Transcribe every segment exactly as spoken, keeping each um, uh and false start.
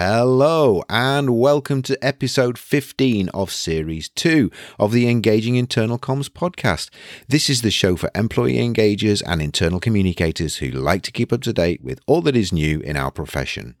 Hello and welcome to episode fifteen of series two of the Engaging Internal Comms podcast. This is the show for employee engagers and internal communicators who like to keep up to date with all that is new in our profession.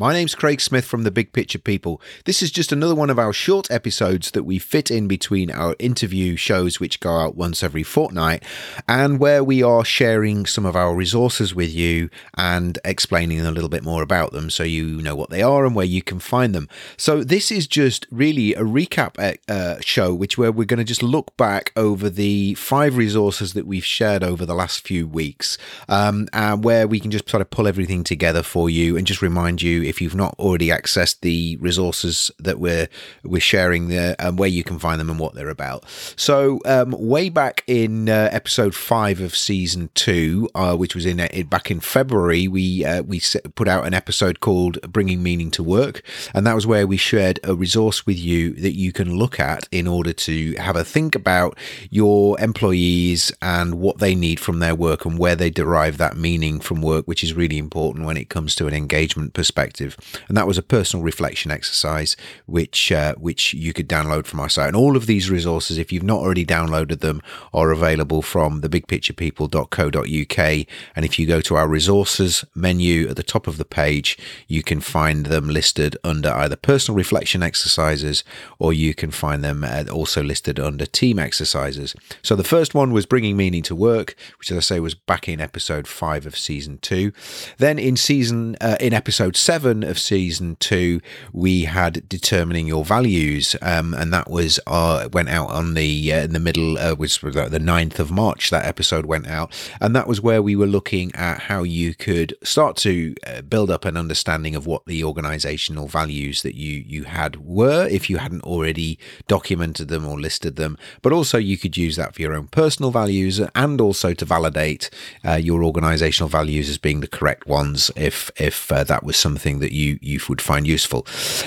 My name's Craig Smith from The Big Picture People. This is just another one of our short episodes that we fit in between our interview shows, which go out once every fortnight, and where we are sharing some of our resources with you and explaining a little bit more about them so you know what they are and where you can find them. So this is just really a recap uh, show, which where we're going to just look back over the five resources that we've shared over the last few weeks, um, and where we can just sort of pull everything together for you and just remind you, if you've not already accessed the resources that we're we're sharing there, and um, where you can find them and what they're about. So um, way back in uh, episode five of season two, uh, which was in, in back in February, we uh, we put out an episode called "Bringing Meaning to Work," and that was where we shared a resource with you that you can look at in order to have a think about your employees and what they need from their work and where they derive that meaning from work, which is really important when it comes to an engagement perspective. And that was a personal reflection exercise, which uh, which you could download from our site. And all of these resources, if you've not already downloaded them, are available from the big picture people dot co dot U K. And if you go to our resources menu at the top of the page, you can find them listed under either personal reflection exercises, or you can find them also listed under team exercises. So the first one was Bringing Meaning to Work, which, as I say, was back in episode five of season two. Then in season uh, in episode seven of season two, we had Determining Your Values, um, and that was uh, went out on the uh, in the middle uh, was the ninth of March. That episode went out, and that was where we were looking at how you could start to uh, build up an understanding of what the organizational values that you you had were, if you hadn't already documented them or listed them. But also you could use that for your own personal values, and also to validate uh, your organizational values as being the correct ones if if uh, that was something that you you would find useful.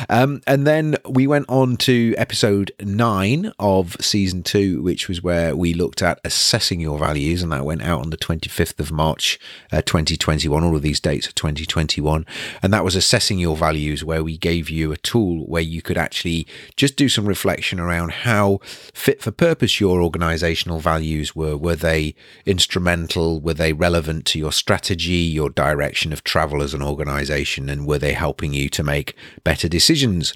Um, and then we went on to episode nine of season two, which was where we looked at Assessing Your Values, and that went out on the twenty-fifth of March, uh, twenty twenty-one. All of these dates are twenty twenty-one. And that was Assessing Your Values, where we gave you a tool where you could actually just do some reflection around how fit for purpose your organizational values were. Were they instrumental? Were they relevant to your strategy, your direction of travel as an organization? And were they helping you to make better decisions?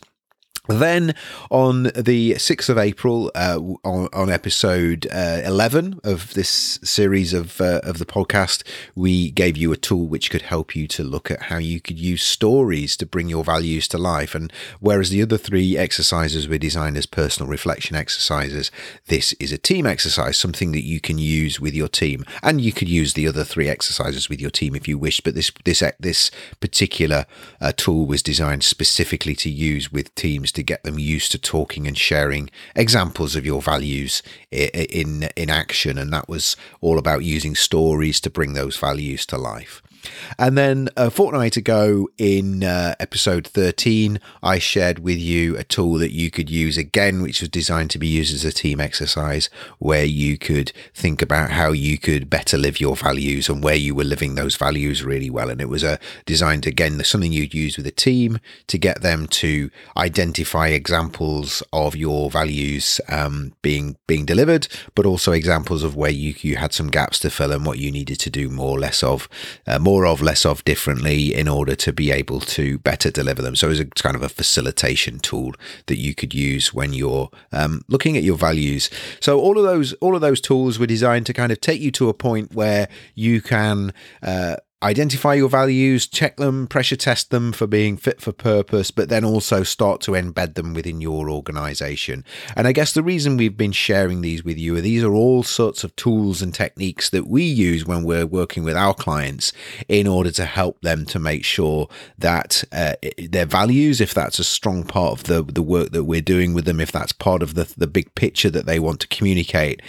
Then on the sixth of April, uh, on, on episode uh, eleven of this series of uh, of the podcast, we gave you a tool which could help you to look at how you could use stories to bring your values to life. And whereas the other three exercises were designed as personal reflection exercises, this is a team exercise, something that you can use with your team. And you could use the other three exercises with your team if you wish, but this this this particular uh, tool was designed specifically to use with teams, to get them used to talking and sharing examples of your values in, in in action. And that was all about using stories to bring those values to life. And then a fortnight ago in uh, episode thirteen, I shared with you a tool that you could use again, which was designed to be used as a team exercise, where you could think about how you could better live your values and where you were living those values really well. And it was uh, designed, again, something you'd use with a team to get them to identify examples of your values um, being being delivered, but also examples of where you, you had some gaps to fill and what you needed to do more or less of, uh, more More of, less of, differently, in order to be able to better deliver them. So it's a kind of a facilitation tool that you could use when you're um, looking at your values. So all of those, all of those tools were designed to kind of take you to a point where you can uh, identify your values, check them, pressure test them for being fit for purpose, but then also start to embed them within your organization. And I guess the reason we've been sharing these with you are these are all sorts of tools and techniques that we use when we're working with our clients in order to help them to make sure that uh, their values, if that's a strong part of the, the work that we're doing with them, if that's part of the, the big picture that they want to communicate,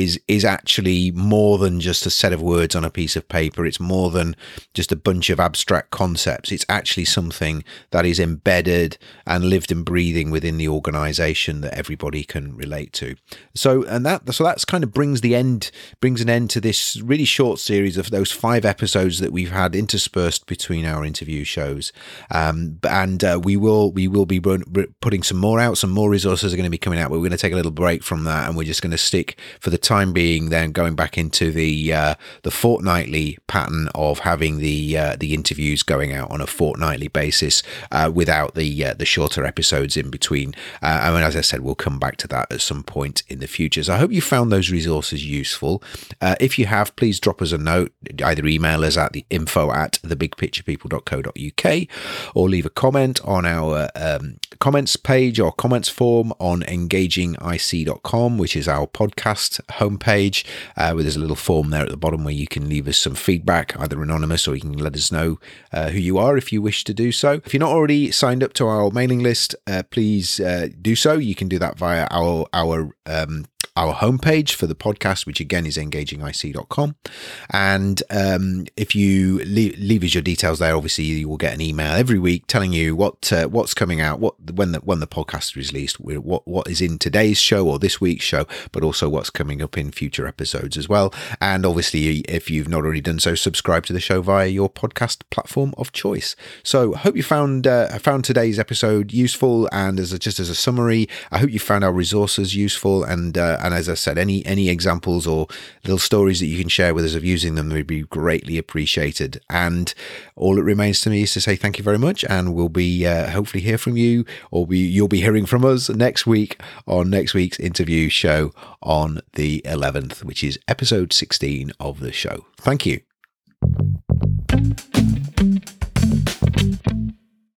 is, is actually more than just a set of words on a piece of paper. It's more than than just a bunch of abstract concepts. It's actually something that is embedded and lived and breathing within the organization that everybody can relate to. So, and that, so that's kind of brings the end, brings an end to this really short series of those five episodes that we've had interspersed between our interview shows. Um, and uh, we will, we will be run, putting some more out, some more resources are going to be coming out, but we're going to take a little break from that. And we're just going to stick for the time being, then going back into the, uh, the fortnightly pattern of having the, uh, the interviews going out on a fortnightly basis, uh, without the, uh, the shorter episodes in between. Uh, I mean, as I said, we'll come back to that at some point in the future. So I hope you found those resources useful. Uh, if you have, please drop us a note, either email us at the info at the big picture people dot co dot u k or leave a comment on our um, comments page or comments form on engaging I C dot com, which is our podcast homepage, uh, where there's a little form there at the bottom where you can leave us some feedback, either anonymous or you can let us know uh, who you are if you wish to do so. If you're not already signed up to our mailing list, uh, please uh, do so. You can do that via our our um our homepage for the podcast, which again is engaging I C dot com. And um, if you leave, leave us your details there, obviously you will get an email every week telling you what uh, what's coming out, what when the, when the podcast is released, what what is in today's show or this week's show, but also what's coming up in future episodes as well. And obviously, if you've not already done so, subscribe to the show via your podcast platform of choice. So I hope you found uh, found today's episode useful. And as a, just as a summary, I hope you found our resources useful. And uh, And as I said, any any examples or little stories that you can share with us of using them would be greatly appreciated. And all that remains to me is to say thank you very much, and we'll be uh, hopefully hear from you, or we you'll be hearing from us next week on next week's interview show on the eleventh, which is episode sixteen of the show. Thank you.